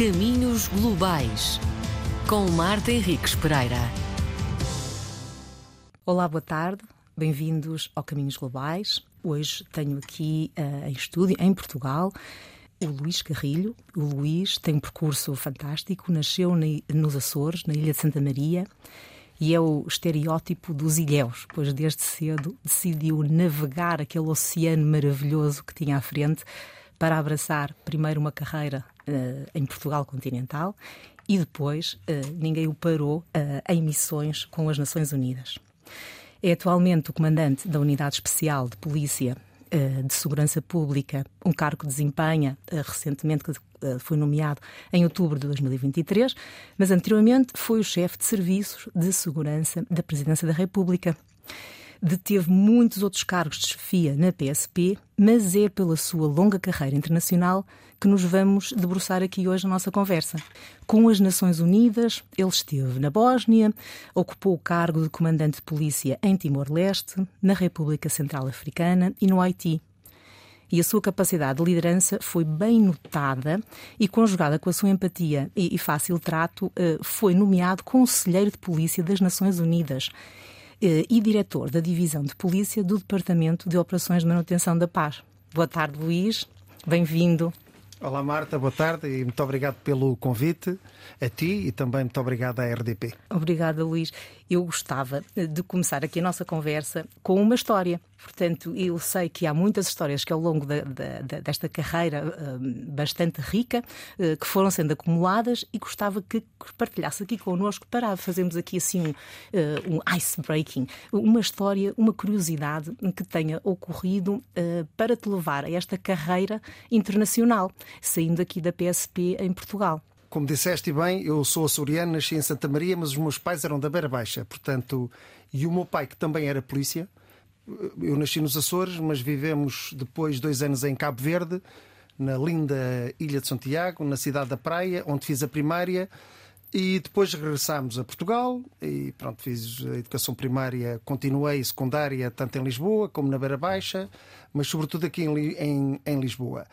Caminhos Globais, com Marta Henrique Pereira. Olá, boa tarde. Bem-vindos ao Caminhos Globais. Hoje tenho aqui em estúdio, em Portugal, o Luís Carrilho. O Luís tem um percurso fantástico. Nasceu nos Açores, na Ilha de Santa Maria, e é o estereótipo dos ilhéus, pois desde cedo decidiu navegar aquele oceano maravilhoso que tinha à frente para abraçar primeiro uma carreira em Portugal continental e depois ninguém o parou em missões com as Nações Unidas. É atualmente o comandante da Unidade Especial de Polícia de Segurança Pública, um cargo que desempenha recentemente, que foi nomeado em outubro de 2023, mas anteriormente foi o chefe de Serviços de Segurança da Presidência da República. Deteve muitos outros cargos de chefia na PSP, mas é pela sua longa carreira internacional que nos vamos debruçar aqui hoje na nossa conversa. Com as Nações Unidas, ele esteve na Bósnia, ocupou o cargo de comandante de polícia em Timor-Leste, na República Centro-Africana e no Haiti. E a sua capacidade de liderança foi bem notada e, conjugada com a sua empatia e fácil trato, foi nomeado Conselheiro de Polícia das Nações Unidas e diretor da Divisão de Polícia do Departamento de Operações de Manutenção da Paz. Boa tarde, Luís. Bem-vindo. Olá, Marta. Boa tarde e muito obrigado pelo convite a ti e também muito obrigado à RDP. Obrigada, Luís. Eu gostava de começar aqui a nossa conversa com uma história. Portanto, eu sei que há muitas histórias que ao longo desta carreira bastante rica que foram sendo acumuladas e gostava que partilhasse aqui connosco para fazermos aqui assim um ice-breaking, uma história, uma curiosidade que tenha ocorrido para te levar a esta carreira internacional, saindo aqui da PSP em Portugal. Como disseste bem, eu sou açoriano, nasci em Santa Maria, mas os meus pais eram da Beira Baixa, portanto, e o meu pai, que também era polícia. Eu nasci nos Açores, mas vivemos depois 2 anos em Cabo Verde, na linda Ilha de São Tiago, na cidade da Praia, onde fiz a primária, e depois regressámos a Portugal e pronto, fiz a educação primária, continuei secundária tanto em Lisboa como na Beira Baixa, mas sobretudo aqui em Lisboa.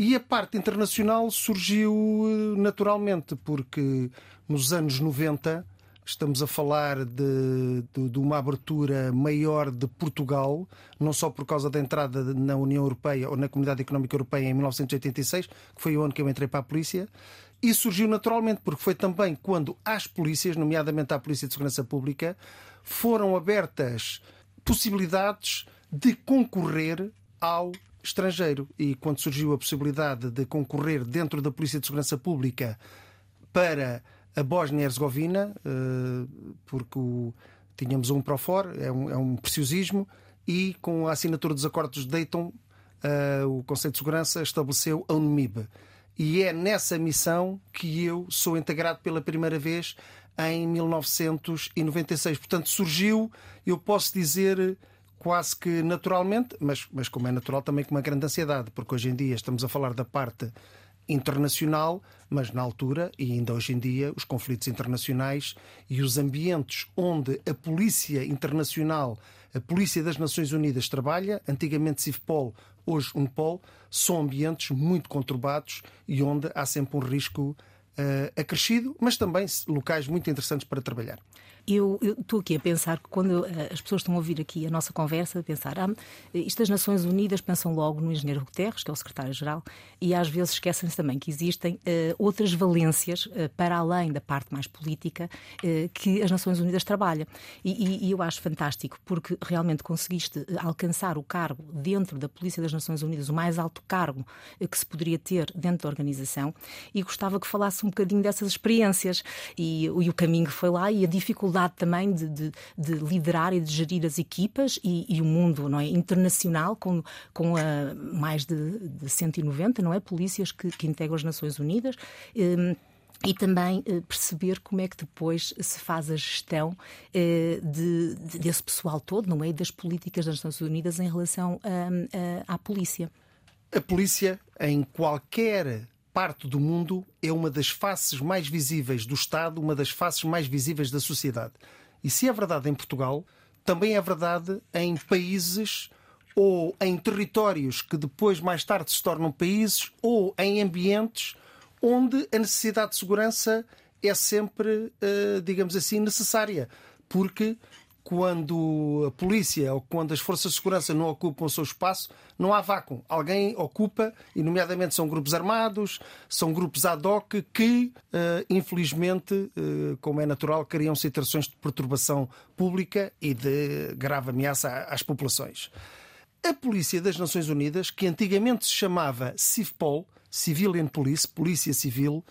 E a parte internacional surgiu naturalmente, porque nos anos 90... estamos a falar de uma abertura maior de Portugal, não só por causa da entrada na União Europeia ou na Comunidade Económica Europeia em 1986, que foi o ano que eu entrei para a polícia, e surgiu naturalmente porque foi também quando às polícias, nomeadamente à Polícia de Segurança Pública, foram abertas possibilidades de concorrer ao estrangeiro. E quando surgiu a possibilidade de concorrer dentro da Polícia de Segurança Pública para a Bósnia e Herzegovina, porque tínhamos um PROFOR, é um preciosismo, e com a assinatura dos acordos de Dayton, o Conselho de Segurança estabeleceu a UNMIBH. E é nessa missão que eu sou integrado pela primeira vez em 1996. Portanto, surgiu, eu posso dizer, quase que naturalmente, mas como é natural também com uma grande ansiedade, porque hoje em dia estamos a falar da parte internacional, mas na altura, e ainda hoje em dia, os conflitos internacionais e os ambientes onde a Polícia Internacional, a Polícia das Nações Unidas trabalha, antigamente CIVPOL, hoje UNPOL, são ambientes muito conturbados e onde há sempre um risco acrescido, mas também locais muito interessantes para trabalhar. Eu estou aqui a pensar que quando as pessoas estão a ouvir aqui a nossa conversa, a pensar, isto das Nações Unidas, pensam logo no engenheiro Guterres, que é o secretário-geral, e às vezes esquecem-se também que existem outras valências para além da parte mais política que as Nações Unidas trabalham. E eu acho fantástico, porque realmente conseguiste alcançar o cargo dentro da Polícia das Nações Unidas, o mais alto cargo que se poderia ter dentro da organização, e gostava que falasse um bocadinho dessas experiências e o caminho que foi lá e a dificuldade também de liderar e de gerir as equipas e o mundo, não é, internacional, com mais de 190, não é, polícias que integram as Nações Unidas, e também perceber como é que depois se faz a gestão desse pessoal todo, não é, das políticas das Nações Unidas em relação à polícia. A polícia, em qualquer parte do mundo, é uma das faces mais visíveis do Estado, uma das faces mais visíveis da sociedade. E se é verdade em Portugal, também é verdade em países ou em territórios que depois mais tarde se tornam países ou em ambientes onde a necessidade de segurança é sempre, digamos assim, necessária, porque quando a polícia ou quando as forças de segurança não ocupam o seu espaço, não há vácuo. Alguém ocupa, e nomeadamente são grupos armados, são grupos ad hoc que, infelizmente, como é natural, criam situações de perturbação pública e de grave ameaça às populações. A Polícia das Nações Unidas, que antigamente se chamava CIVPOL, Civilian Police, Polícia Civil,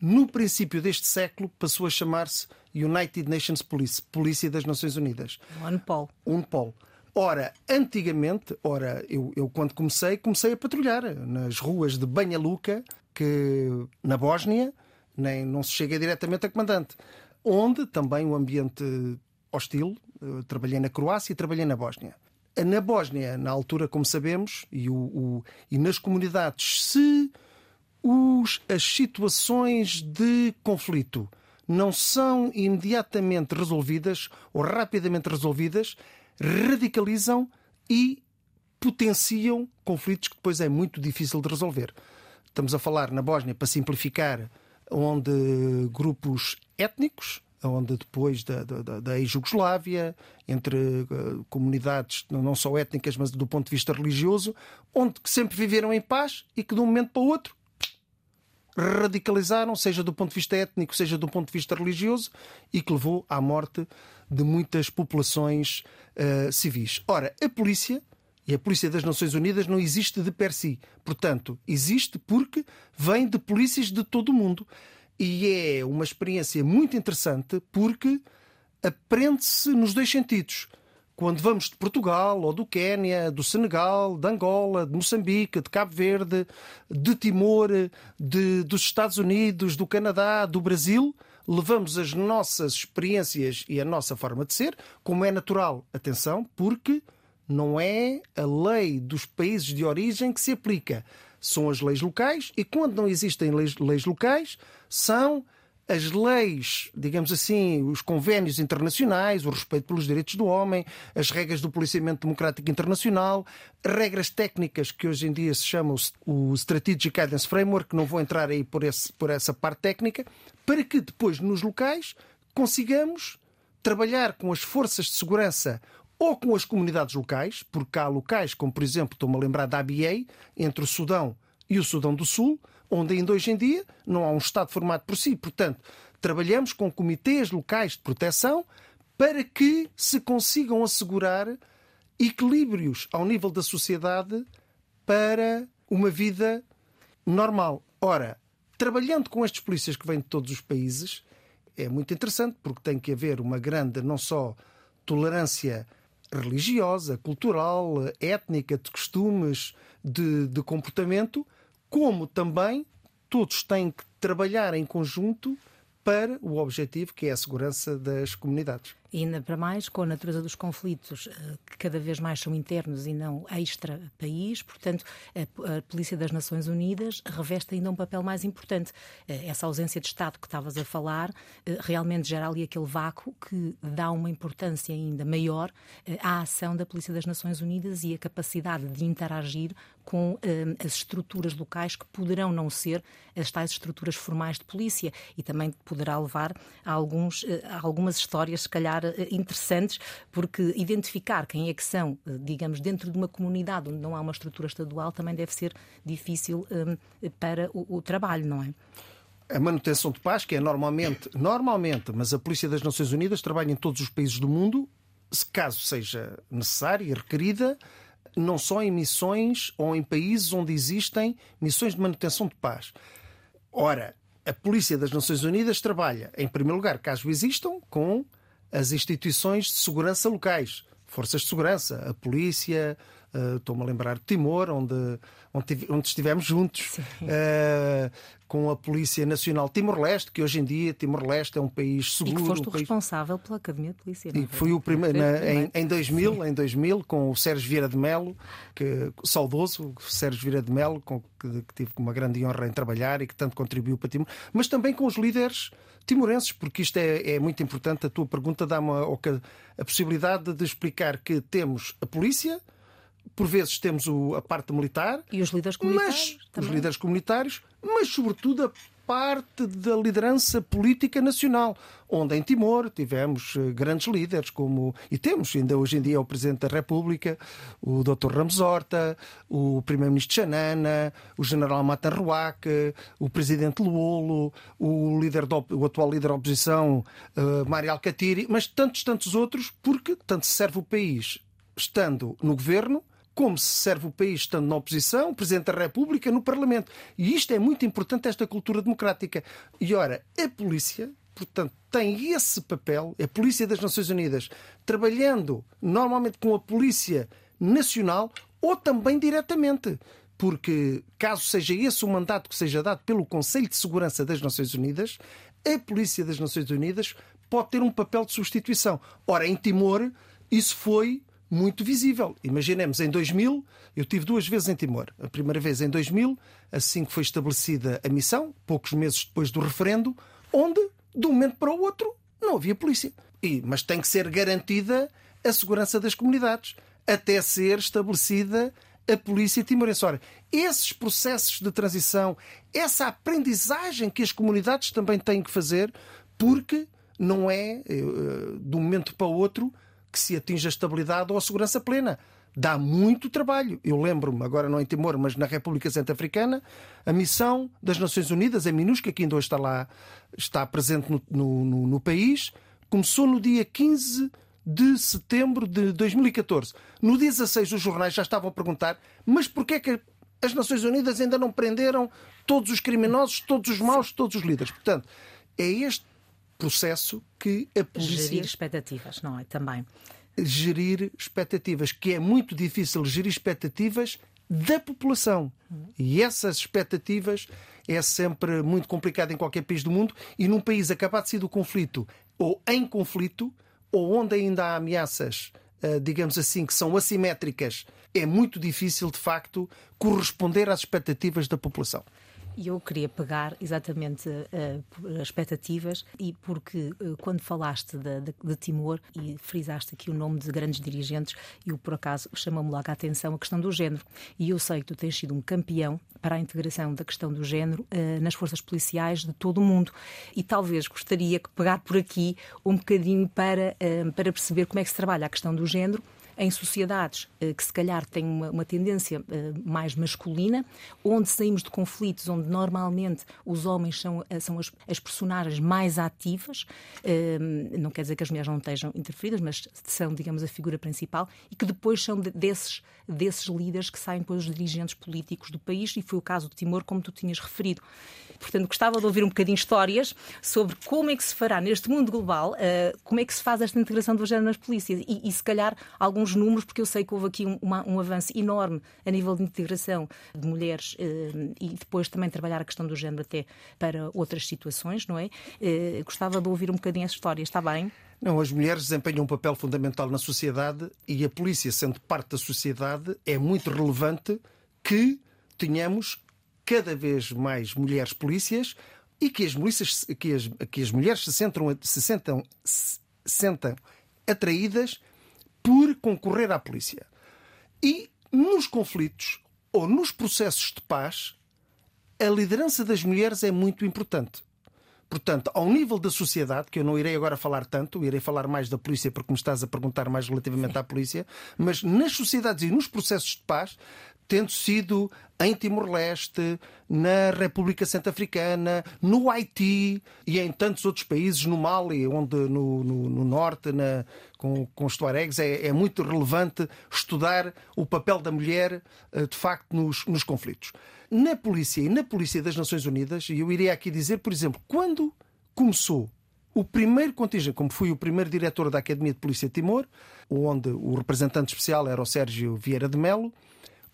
no princípio deste século passou a chamar-se United Nations Police, Polícia das Nações Unidas. UNPOL. UNPOL. Ora, antigamente, eu quando comecei a patrulhar nas ruas de Banha-Luca, que na Bósnia não se chega diretamente a comandante, onde também o ambiente hostil, eu trabalhei na Croácia e trabalhei na Bósnia. Na Bósnia, na altura, como sabemos, e nas comunidades, se as situações de conflito não são imediatamente resolvidas ou rapidamente resolvidas, radicalizam e potenciam conflitos que depois é muito difícil de resolver. Estamos a falar na Bósnia, para simplificar, onde grupos étnicos, onde depois da ex-Jugoslávia, entre comunidades não só étnicas, mas do ponto de vista religioso, onde que sempre viveram em paz e que de um momento para o outro radicalizaram, seja do ponto de vista étnico, seja do ponto de vista religioso, e que levou à morte de muitas populações civis. Ora, a polícia, e a Polícia das Nações Unidas, não existe de per si. Portanto, existe porque vem de polícias de todo o mundo. E é uma experiência muito interessante porque aprende-se nos dois sentidos. Quando vamos de Portugal, ou do Quénia, do Senegal, de Angola, de Moçambique, de Cabo Verde, de Timor, dos Estados Unidos, do Canadá, do Brasil, levamos as nossas experiências e a nossa forma de ser, como é natural. Atenção, porque não é a lei dos países de origem que se aplica. São as leis locais, e quando não existem leis locais, são as leis, digamos assim, os convénios internacionais, o respeito pelos direitos do homem, as regras do policiamento democrático internacional, regras técnicas que hoje em dia se chamam o Strategic Guidance Framework, não vou entrar aí por essa parte técnica, para que depois nos locais consigamos trabalhar com as forças de segurança ou com as comunidades locais, porque há locais, como por exemplo, estou-me a lembrar da ABA, entre o Sudão e o Sudão do Sul, onde ainda hoje em dia não há um Estado formado por si. Portanto, trabalhamos com comitês locais de proteção para que se consigam assegurar equilíbrios ao nível da sociedade para uma vida normal. Ora, trabalhando com estes polícias que vêm de todos os países, é muito interessante porque tem que haver uma grande, não só tolerância religiosa, cultural, étnica, de costumes, de comportamento, como também todos têm que trabalhar em conjunto para o objetivo que é a segurança das comunidades. E ainda para mais, com a natureza dos conflitos, que cada vez mais são internos e não extra-país, portanto, a Polícia das Nações Unidas reveste ainda um papel mais importante. Essa ausência de Estado que estavas a falar realmente gera ali aquele vácuo que dá uma importância ainda maior à ação da Polícia das Nações Unidas e a capacidade de interagir com as estruturas locais que poderão não ser as tais estruturas formais de polícia, e também poderá levar a algumas histórias, se calhar, interessantes, porque identificar quem é que são, digamos, dentro de uma comunidade onde não há uma estrutura estadual também deve ser difícil para o trabalho, não é? A manutenção de paz, que é normalmente, mas a Polícia das Nações Unidas trabalha em todos os países do mundo, se caso seja necessária e requerida, não só em missões ou em países onde existem missões de manutenção de paz. Ora, a Polícia das Nações Unidas trabalha, em primeiro lugar, caso existam, com as instituições de segurança locais, forças de segurança, a polícia, estou-me a lembrar de Timor, onde estivemos juntos, com a Polícia Nacional Timor-Leste, que hoje em dia Timor-Leste é um país seguro. E que foste responsável pela Academia de Polícia. E fui o primeiro, em 2000, com o Sérgio Vieira de Melo, saudoso Sérgio Vieira de Melo, que tive uma grande honra em trabalhar e que tanto contribuiu para Timor, mas também com os líderes timorenses, porque isto é muito importante. A tua pergunta dá-me a possibilidade de explicar que temos a polícia, por vezes temos a parte militar e os líderes comunitários, mas sobretudo a parte da liderança política nacional, onde em Timor tivemos grandes líderes, como e temos ainda hoje em dia o Presidente da República, o Dr. Ramos Horta, o Primeiro-Ministro Xanana, o General Matarruac, o Presidente Luolo, o atual líder da oposição, Mário Alcatiri, mas tantos outros, porque tanto se serve o país estando no governo, como se serve o país estando na oposição, Presidente da República, no Parlamento. E isto é muito importante, esta cultura democrática. E, ora, a polícia, portanto, tem esse papel, a Polícia das Nações Unidas, trabalhando normalmente com a Polícia Nacional ou também diretamente. Porque, caso seja esse o mandato que seja dado pelo Conselho de Segurança das Nações Unidas, a Polícia das Nações Unidas pode ter um papel de substituição. Ora, em Timor, isso foi muito visível. Imaginemos, em 2000, eu tive duas vezes em Timor. A primeira vez em 2000, assim que foi estabelecida a missão, poucos meses depois do referendo, onde, de um momento para o outro, não havia polícia. Mas tem que ser garantida a segurança das comunidades, até ser estabelecida a polícia timorense. Ora, esses processos de transição, essa aprendizagem que as comunidades também têm que fazer, porque não é, de um momento para o outro, que se atinja a estabilidade ou a segurança plena. Dá muito trabalho. Eu lembro-me, agora não em Timor, mas na República Centro-Africana, a missão das Nações Unidas, a MINUSCA, que ainda hoje está lá, está presente no país, começou no dia 15 de setembro de 2014. No dia 16, os jornais já estavam a perguntar, mas porquê é que as Nações Unidas ainda não prenderam todos os criminosos, todos os maus, todos os líderes? Portanto, é este processo que a polícia... Gerir expectativas, não é? Também. Gerir expectativas, que é muito difícil gerir expectativas da população. E essas expectativas é sempre muito complicado em qualquer país do mundo, e num país acabado de sair do conflito, ou em conflito, ou onde ainda há ameaças, digamos assim, que são assimétricas, é muito difícil, de facto, corresponder às expectativas da população. E eu queria pegar exatamente as expectativas, e porque quando falaste de Timor e frisaste aqui o nome de grandes dirigentes, eu por acaso chama-me logo a atenção a questão do género. E eu sei que tu tens sido um campeão para a integração da questão do género nas forças policiais de todo o mundo. E talvez gostaria que pegar por aqui um bocadinho para perceber como é que se trabalha a questão do género em sociedades que se calhar têm uma tendência mais masculina, onde saímos de conflitos onde normalmente os homens são as personagens mais ativas, não quer dizer que as mulheres não estejam interferidas, mas são, digamos, a figura principal, e que depois são desses líderes que saem depois os dirigentes políticos do país, e foi o caso do Timor, como tu tinhas referido. Portanto, gostava de ouvir um bocadinho histórias sobre como é que se fará neste mundo global, como é que se faz esta integração do género nas polícias, e se calhar alguns números, porque eu sei que houve aqui um avanço enorme a nível de integração de mulheres, e depois também trabalhar a questão do género até para outras situações, não é? Gostava de ouvir um bocadinho essa história, está bem? Não, as mulheres desempenham um papel fundamental na sociedade, e a polícia, sendo parte da sociedade, é muito relevante que tenhamos cada vez mais mulheres polícias, e que as mulheres se sentam atraídas por concorrer à polícia. E nos conflitos ou nos processos de paz, a liderança das mulheres é muito importante. Portanto, ao nível da sociedade, que eu não irei agora falar tanto, irei falar mais da polícia porque me estás a perguntar mais relativamente à polícia, mas nas sociedades e nos processos de paz, tendo sido em Timor-Leste, na República Centro-Africana, no Haiti e em tantos outros países, no Mali, onde no Norte, com os Tuaregs, é muito relevante estudar o papel da mulher, de facto, nos conflitos. Na polícia e na Polícia das Nações Unidas, e eu iria aqui dizer, por exemplo, quando começou o primeiro contingente, como fui o primeiro diretor da Academia de Polícia de Timor, onde o representante especial era o Sérgio Vieira de Melo,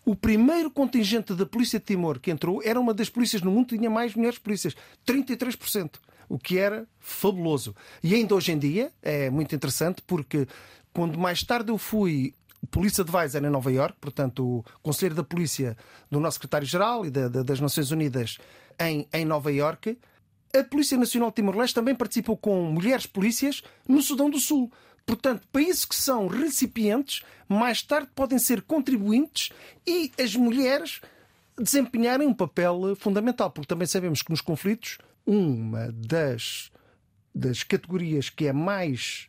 o primeiro contingente da Polícia de Timor que entrou era uma das polícias no mundo que tinha mais mulheres polícias, 33%, o que era fabuloso. E ainda hoje em dia é muito interessante, porque quando mais tarde eu fui Police Advisor em Nova Iorque, portanto o conselheiro da polícia do nosso secretário-geral e das Nações Unidas em Nova Iorque, a Polícia Nacional Timor-Leste também participou com mulheres polícias no Sudão do Sul. Portanto, países que são recipientes, mais tarde podem ser contribuintes, e as mulheres desempenharem um papel fundamental, porque também sabemos que nos conflitos uma das categorias que é mais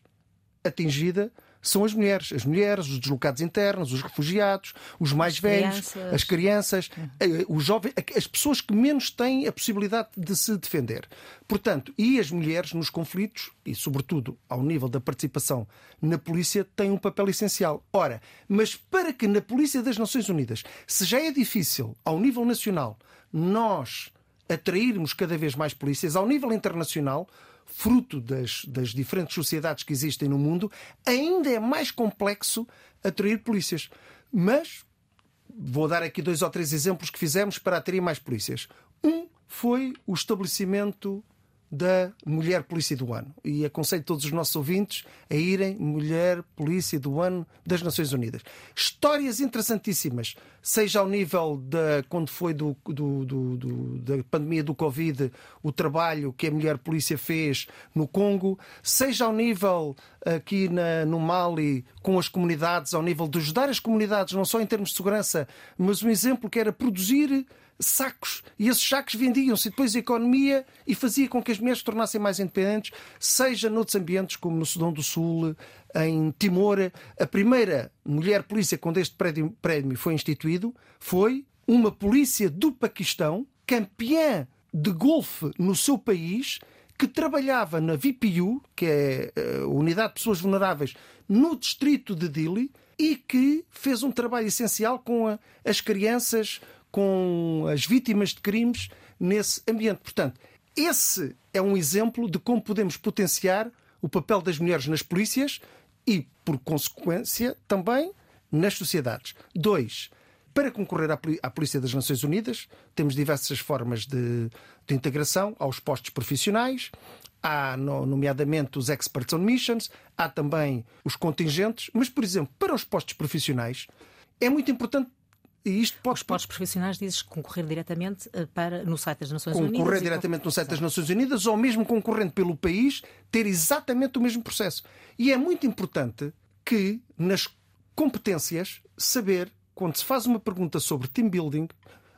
atingida são as mulheres, os deslocados internos, os refugiados, os mais velhos, as crianças, os jovens, as pessoas que menos têm a possibilidade de se defender. Portanto, e as mulheres nos conflitos, e sobretudo ao nível da participação na polícia, têm um papel essencial. Ora, mas para que na Polícia das Nações Unidas, se já é difícil ao nível nacional nós atrairmos cada vez mais polícias, ao nível internacional, fruto das diferentes sociedades que existem no mundo, ainda é mais complexo atrair polícias. Mas vou dar aqui 2 ou 3 exemplos que fizemos para atrair mais polícias. Um foi o estabelecimento da Mulher Polícia do Ano. E aconselho todos os nossos ouvintes a irem Mulher Polícia do Ano das Nações Unidas. Histórias interessantíssimas, seja ao nível de quando foi da pandemia do Covid, o trabalho que a Mulher Polícia fez no Congo, seja ao nível aqui no Mali, com as comunidades, ao nível de ajudar as comunidades, não só em termos de segurança, mas um exemplo que era produzir sacos, e esses sacos vendiam-se depois a economia e fazia com que as mulheres se tornassem mais independentes, seja noutros ambientes como no Sudão do Sul, em Timor. A primeira mulher polícia, quando este prémio foi instituído, foi uma polícia do Paquistão, campeã de golfe no seu país, que trabalhava na VPU, que é a Unidade de Pessoas Vulneráveis, no distrito de Dili, e que fez um trabalho essencial com as crianças, com as vítimas de crimes nesse ambiente. Portanto, esse é um exemplo de como podemos potenciar o papel das mulheres nas polícias e, por consequência, também nas sociedades. 2. Para concorrer à Polícia das Nações Unidas, temos diversas formas de integração aos postos profissionais. Há, nomeadamente, os Experts on Missions. Há também os contingentes. Mas, por exemplo, para os postos profissionais, é muito importante. E isto pode... Os postos profissionais, dizes, concorrer diretamente no site das Nações Unidas. Concorrer diretamente no site das Nações Unidas, ou mesmo concorrendo pelo país, ter exatamente o mesmo processo. E é muito importante que, nas competências, saber, quando se faz uma pergunta sobre team building,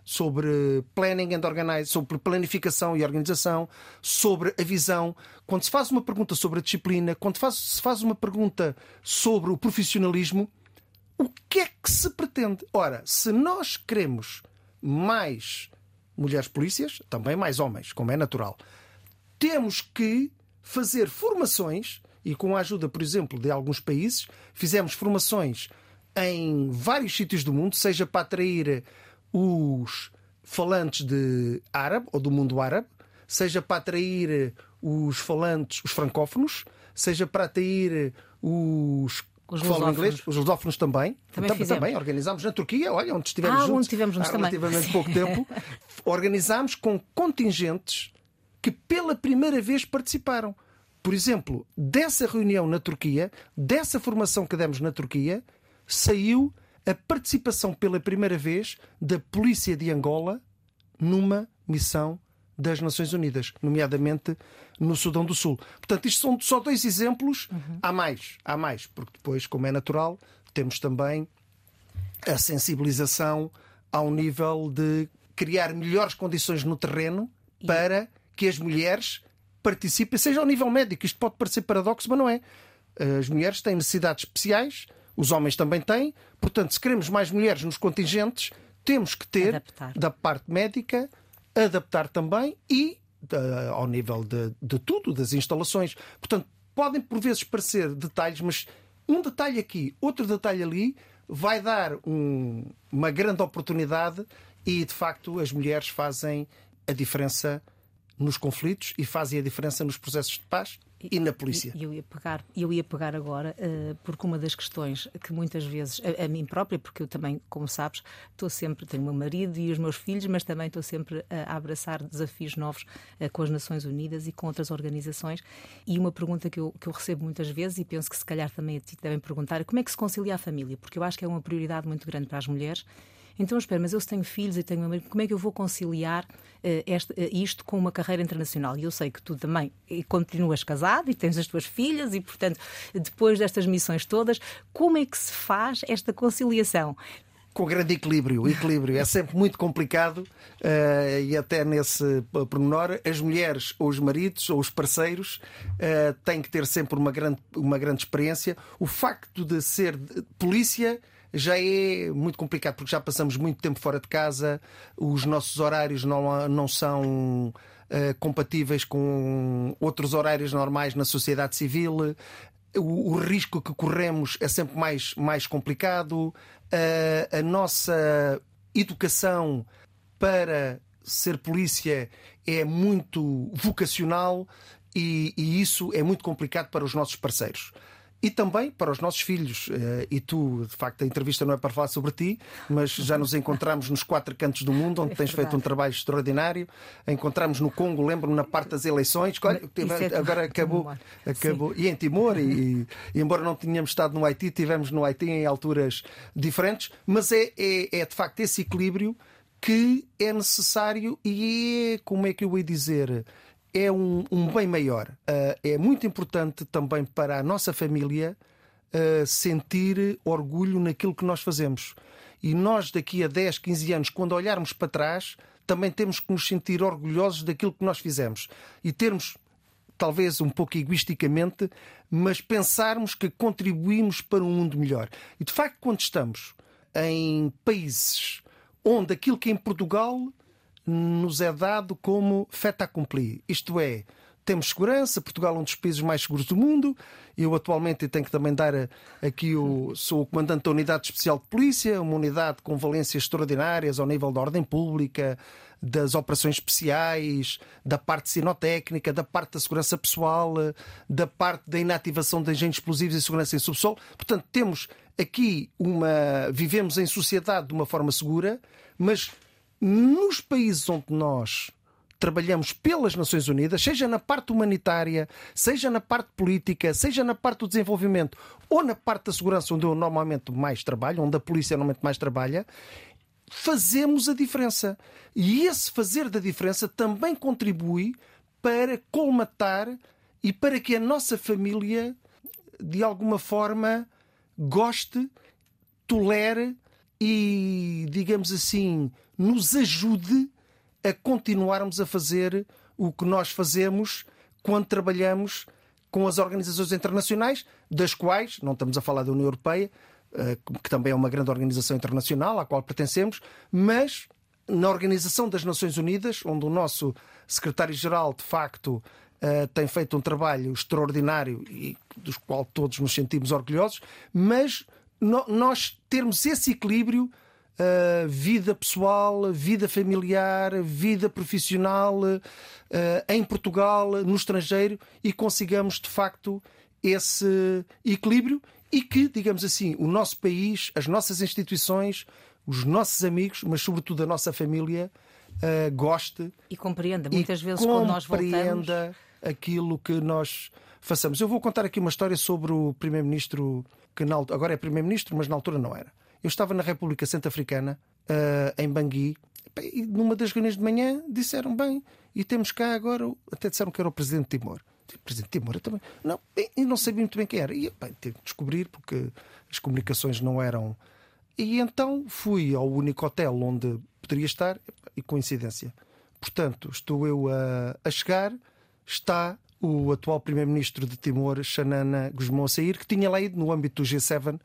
sobre planning and organize, sobre planificação e organização, sobre a visão, quando se faz uma pergunta sobre a disciplina, quando se faz uma pergunta sobre o profissionalismo, o que é que se pretende? Ora, se nós queremos mais mulheres polícias, também mais homens, como é natural, temos que fazer formações, e com a ajuda, por exemplo, de alguns países, fizemos formações em vários sítios do mundo, seja para atrair os falantes de árabe ou do mundo árabe, seja para atrair os falantes, os francófonos, seja para atrair os que falam inglês, os lusófonos também organizámos na Turquia, olha, onde estivemos juntos há relativamente pouco tempo, organizámos com contingentes que pela primeira vez participaram. Por exemplo, dessa reunião na Turquia, dessa formação que demos na Turquia, saiu a participação pela primeira vez da Polícia de Angola numa missão das Nações Unidas, nomeadamente no Sudão do Sul. Portanto, isto são só 2 exemplos. Há mais, porque depois, como é natural, temos também a sensibilização ao nível de criar melhores condições no terreno para que as mulheres participem, seja ao nível médico. Isto pode parecer paradoxo, mas não é. As mulheres têm necessidades especiais, os homens também têm. Portanto, se queremos mais mulheres nos contingentes, temos que ter, da parte médica, adaptar também e ao nível de tudo, das instalações. Portanto, podem por vezes parecer detalhes, mas um detalhe aqui, outro detalhe ali, vai dar uma grande oportunidade e, de facto, as mulheres fazem a diferença nos conflitos e fazem a diferença nos processos de paz e na polícia. Eu ia pegar agora, porque uma das questões que muitas vezes, a mim própria, porque eu também, como sabes, tenho o meu marido e os meus filhos, mas também estou sempre a abraçar desafios novos com as Nações Unidas e com outras organizações. E uma pergunta que eu recebo muitas vezes, e penso que se calhar também a ti devem perguntar, é como é que se concilia a família? Porque eu acho que é uma prioridade muito grande para as mulheres. Então, espera, mas eu se tenho filhos e tenho meu marido, como é que eu vou conciliar isto com uma carreira internacional? E eu sei que tu também continuas casado e tens as tuas filhas e, portanto, depois destas missões todas, como é que se faz esta conciliação? com grande equilíbrio. É sempre muito complicado e até nesse pormenor as mulheres ou os maridos ou os parceiros têm que ter sempre uma grande experiência. O facto de ser polícia já é muito complicado porque já passamos muito tempo fora de casa, os nossos horários não são compatíveis com outros horários normais na sociedade civil. O risco que corremos é sempre mais complicado. A nossa educação para ser polícia é muito vocacional e isso é muito complicado para os nossos parceiros. E também para os nossos filhos. E tu, de facto, a entrevista não é para falar sobre ti, mas já nos encontramos nos 4 cantos do mundo, onde tens feito um trabalho extraordinário. Encontramos no Congo, lembro-me, na parte das eleições. Agora acabou. E em Timor, e embora não tenhamos estado no Haiti, estivemos no Haiti em alturas diferentes. Mas é de facto esse equilíbrio que é necessário e é, como é que eu ia dizer... É um bem maior. É muito importante também para a nossa família sentir orgulho naquilo que nós fazemos. E nós, daqui a 10, 15 anos, quando olharmos para trás, também temos que nos sentir orgulhosos daquilo que nós fizemos. E termos, talvez um pouco egoisticamente, mas pensarmos que contribuímos para um mundo melhor. E, de facto, quando estamos em países onde aquilo que é em Portugal... nos é dado como fait accompli. Isto é, temos segurança, Portugal é um dos países mais seguros do mundo. Eu atualmente tenho que também dar aqui, sou o comandante da Unidade Especial de Polícia, uma unidade com valências extraordinárias ao nível da ordem pública, das operações especiais, da parte sinotécnica, da parte da segurança pessoal, da parte da inativação de agentes explosivos e segurança em subsolo. Portanto, temos aqui vivemos em sociedade de uma forma segura, mas... nos países onde nós trabalhamos pelas Nações Unidas, seja na parte humanitária, seja na parte política, seja na parte do desenvolvimento ou na parte da segurança, onde eu normalmente mais trabalho, onde a polícia normalmente mais trabalha, fazemos a diferença. E esse fazer da diferença também contribui para colmatar e para que a nossa família, de alguma forma, goste, tolere e, digamos assim... nos ajude a continuarmos a fazer o que nós fazemos quando trabalhamos com as organizações internacionais, das quais, não estamos a falar da União Europeia, que também é uma grande organização internacional à qual pertencemos, mas na Organização das Nações Unidas, onde o nosso secretário-geral, de facto, tem feito um trabalho extraordinário e dos qual todos nos sentimos orgulhosos, mas nós termos esse equilíbrio... vida pessoal, vida familiar, vida profissional, em Portugal, no estrangeiro, e consigamos de facto esse equilíbrio e que, digamos assim, o nosso país, as nossas instituições, os nossos amigos, mas sobretudo a nossa família, goste e compreenda muitas vezes quando nós voltamos aquilo que nós façamos. Eu vou contar aqui uma história sobre o primeiro-ministro, que agora é primeiro-ministro, mas na altura não era. Eu estava na República Centro-Africana, em Bangui, e numa das reuniões de manhã disseram, bem, e temos cá agora, até disseram que era o Presidente de Timor. Presidente de Timor, eu também. Não, e não sabia muito bem quem era. E bem, tive que descobrir, porque as comunicações não eram... E então fui ao único hotel onde poderia estar, e coincidência. Portanto, estou eu a chegar, está o atual Primeiro-Ministro de Timor, Xanana Gusmão, a sair, que tinha lá ido no âmbito do G7+,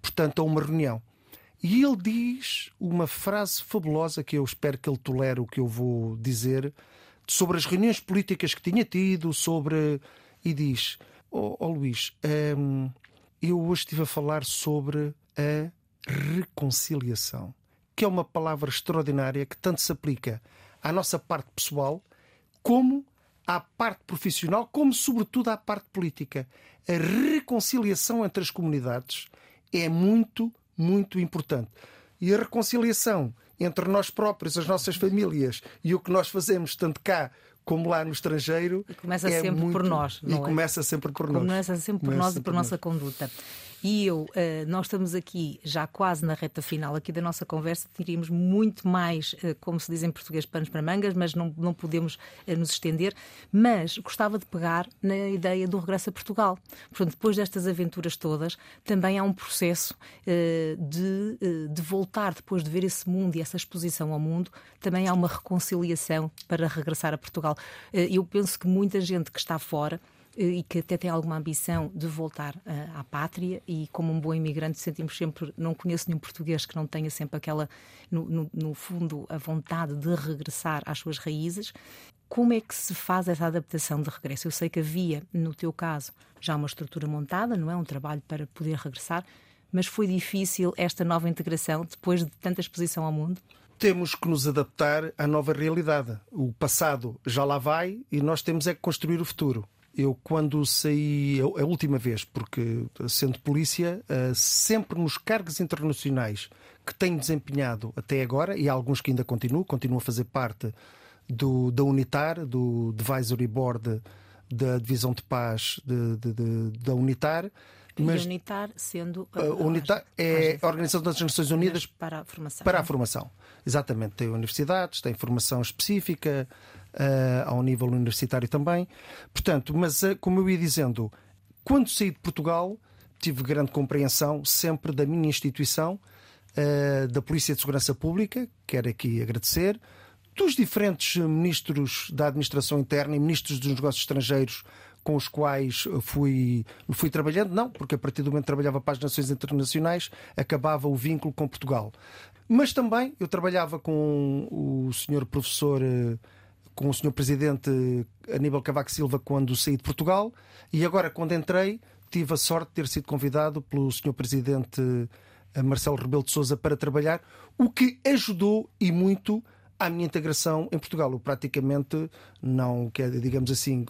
portanto, a uma reunião. E ele diz uma frase fabulosa que eu espero que ele tolere o que eu vou dizer sobre as reuniões políticas que tinha tido, sobre... E diz, Luís, eu hoje estive a falar sobre a reconciliação, que é uma palavra extraordinária que tanto se aplica à nossa parte pessoal como à parte profissional, como sobretudo à parte política. A reconciliação entre as comunidades... é muito, muito importante. E a reconciliação entre nós próprios, as nossas famílias e o que nós fazemos, tanto cá como lá no estrangeiro... E começa sempre por nós, não é? E começa sempre por nós e por nossa conduta. E nós estamos aqui já quase na reta final aqui da nossa conversa, teríamos muito mais, como se diz em português, panos para mangas, mas não podemos nos estender. Mas gostava de pegar na ideia do regresso a Portugal. Portanto, depois destas aventuras todas, também há um processo de voltar, depois de ver esse mundo e essa exposição ao mundo, também há uma reconciliação para regressar a Portugal. Eu penso que muita gente que está fora e que até tem alguma ambição de voltar à pátria, e como um bom imigrante sentimos sempre, não conheço nenhum português que não tenha sempre aquela, no fundo, a vontade de regressar às suas raízes. Como é que se faz essa adaptação de regresso? Eu sei que havia, no teu caso, já uma estrutura montada, não é? Um trabalho para poder regressar, mas foi difícil esta nova integração depois de tanta exposição ao mundo? Temos que nos adaptar à nova realidade. O passado já lá vai e nós temos é que construir o futuro. Eu, quando saí, a última vez, porque sendo polícia, sempre nos cargos internacionais que tenho desempenhado até agora, e há alguns que ainda continuo a fazer parte da UNITAR, do Advisory Board da Divisão de Paz da UNITAR. Mas, e UNITAR sendo... UNITAR é a Organização das Nações Unidas para a Formação. Para a Formação, exatamente. Tem universidades, tem formação específica, ao nível universitário também. Portanto, mas como eu ia dizendo, quando saí de Portugal, tive grande compreensão sempre da minha instituição, da Polícia de Segurança Pública, quero aqui agradecer, dos diferentes ministros da Administração Interna e ministros dos Negócios Estrangeiros com os quais fui trabalhando, não, porque a partir do momento que trabalhava para as Nações Internacionais, acabava o vínculo com Portugal. Mas também eu trabalhava com o Sr. Presidente Aníbal Cavaco Silva quando saí de Portugal, e agora, quando entrei, tive a sorte de ter sido convidado pelo Sr. Presidente Marcelo Rebelo de Sousa para trabalhar, o que ajudou e muito à minha integração em Portugal. Eu praticamente não quero, digamos assim,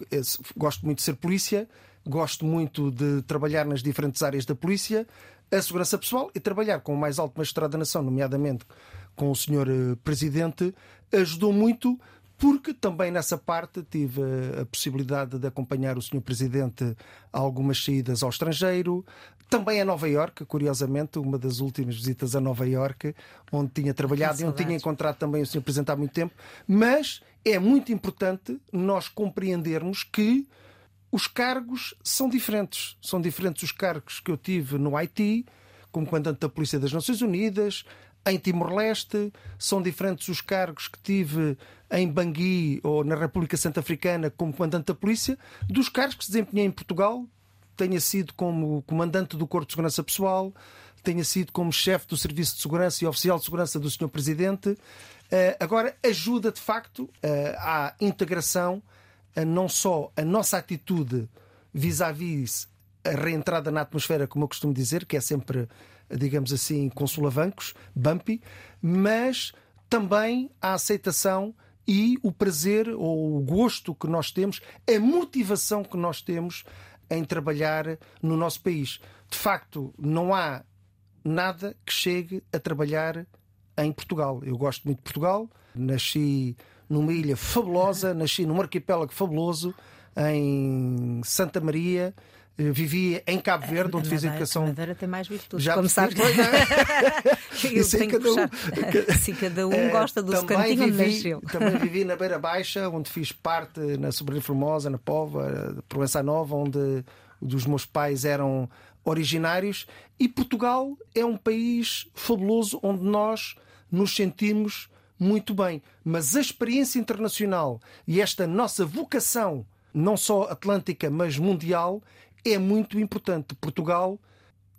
gosto muito de ser polícia, gosto muito de trabalhar nas diferentes áreas da polícia, a segurança pessoal, e trabalhar com o mais alto magistrado da nação, nomeadamente com o Sr. Presidente, ajudou muito, porque também nessa parte tive a possibilidade de acompanhar o Sr. Presidente a algumas saídas ao estrangeiro, também a Nova Iorque, curiosamente, uma das últimas visitas a Nova Iorque, onde tinha trabalhado e onde tinha encontrado também o Sr. Presidente há muito tempo. Mas é muito importante nós compreendermos que os cargos são diferentes. São diferentes os cargos que eu tive no Haiti, como comandante da Polícia das Nações Unidas, em Timor-Leste, são diferentes os cargos que tive em Bangui ou na República Centro-Africana como comandante da polícia, dos cargos que desempenhei em Portugal, tenha sido como comandante do Corpo de Segurança Pessoal, tenha sido como chefe do Serviço de Segurança e oficial de segurança do Sr. Presidente. Agora, ajuda de facto à integração, não só a nossa atitude vis-à-vis a reentrada na atmosfera, como eu costumo dizer, que é sempre, digamos assim, com solavancos, bumpy, mas também a aceitação e o prazer ou o gosto que nós temos, a motivação que nós temos em trabalhar no nosso país. De facto, não há nada que chegue a trabalhar em Portugal. Eu gosto muito de Portugal, nasci numa ilha fabulosa, nasci num arquipélago fabuloso, em Santa Maria. Vivia em Cabo Verde, onde fiz educação. A Madeira tem mais virtudes. Já começaste. Se cada um gosta do cantinho onde nasceu. Também vivi na Beira Baixa, onde fiz parte na Sobrinha Formosa, na Póvoa, Proença Nova, onde os meus pais eram originários. E Portugal é um país fabuloso onde nós nos sentimos muito bem. Mas a experiência internacional e esta nossa vocação, não só atlântica, mas mundial, é muito importante. Portugal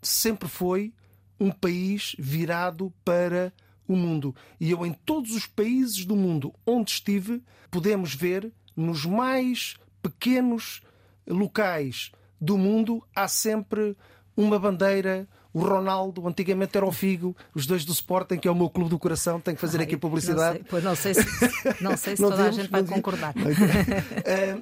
sempre foi um país virado para o mundo. E eu, em todos os países do mundo onde estive, podemos ver, nos mais pequenos locais do mundo, há sempre uma bandeira. O Ronaldo, antigamente era o Figo, os dois do Sporting, que é o meu clube do coração, tenho que fazer aqui publicidade. Não sei se toda a gente vai concordar.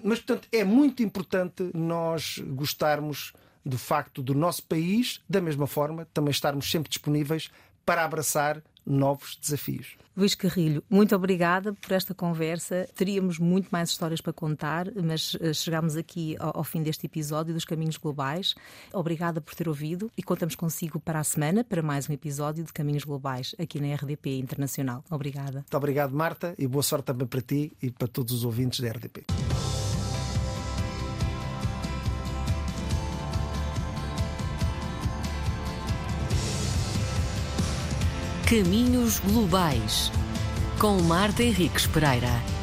Mas, portanto, é muito importante nós gostarmos, de facto, do nosso país, da mesma forma, também estarmos sempre disponíveis para abraçar novos desafios. Luís Carrilho, muito obrigada por esta conversa. Teríamos muito mais histórias para contar, mas chegámos aqui ao fim deste episódio dos Caminhos Globais. Obrigada por ter ouvido e contamos consigo para a semana para mais um episódio de Caminhos Globais aqui na RDP Internacional. Obrigada. Muito obrigado, Marta, e boa sorte também para ti e para todos os ouvintes da RDP. Caminhos Globais, com Marta Henrique Pereira.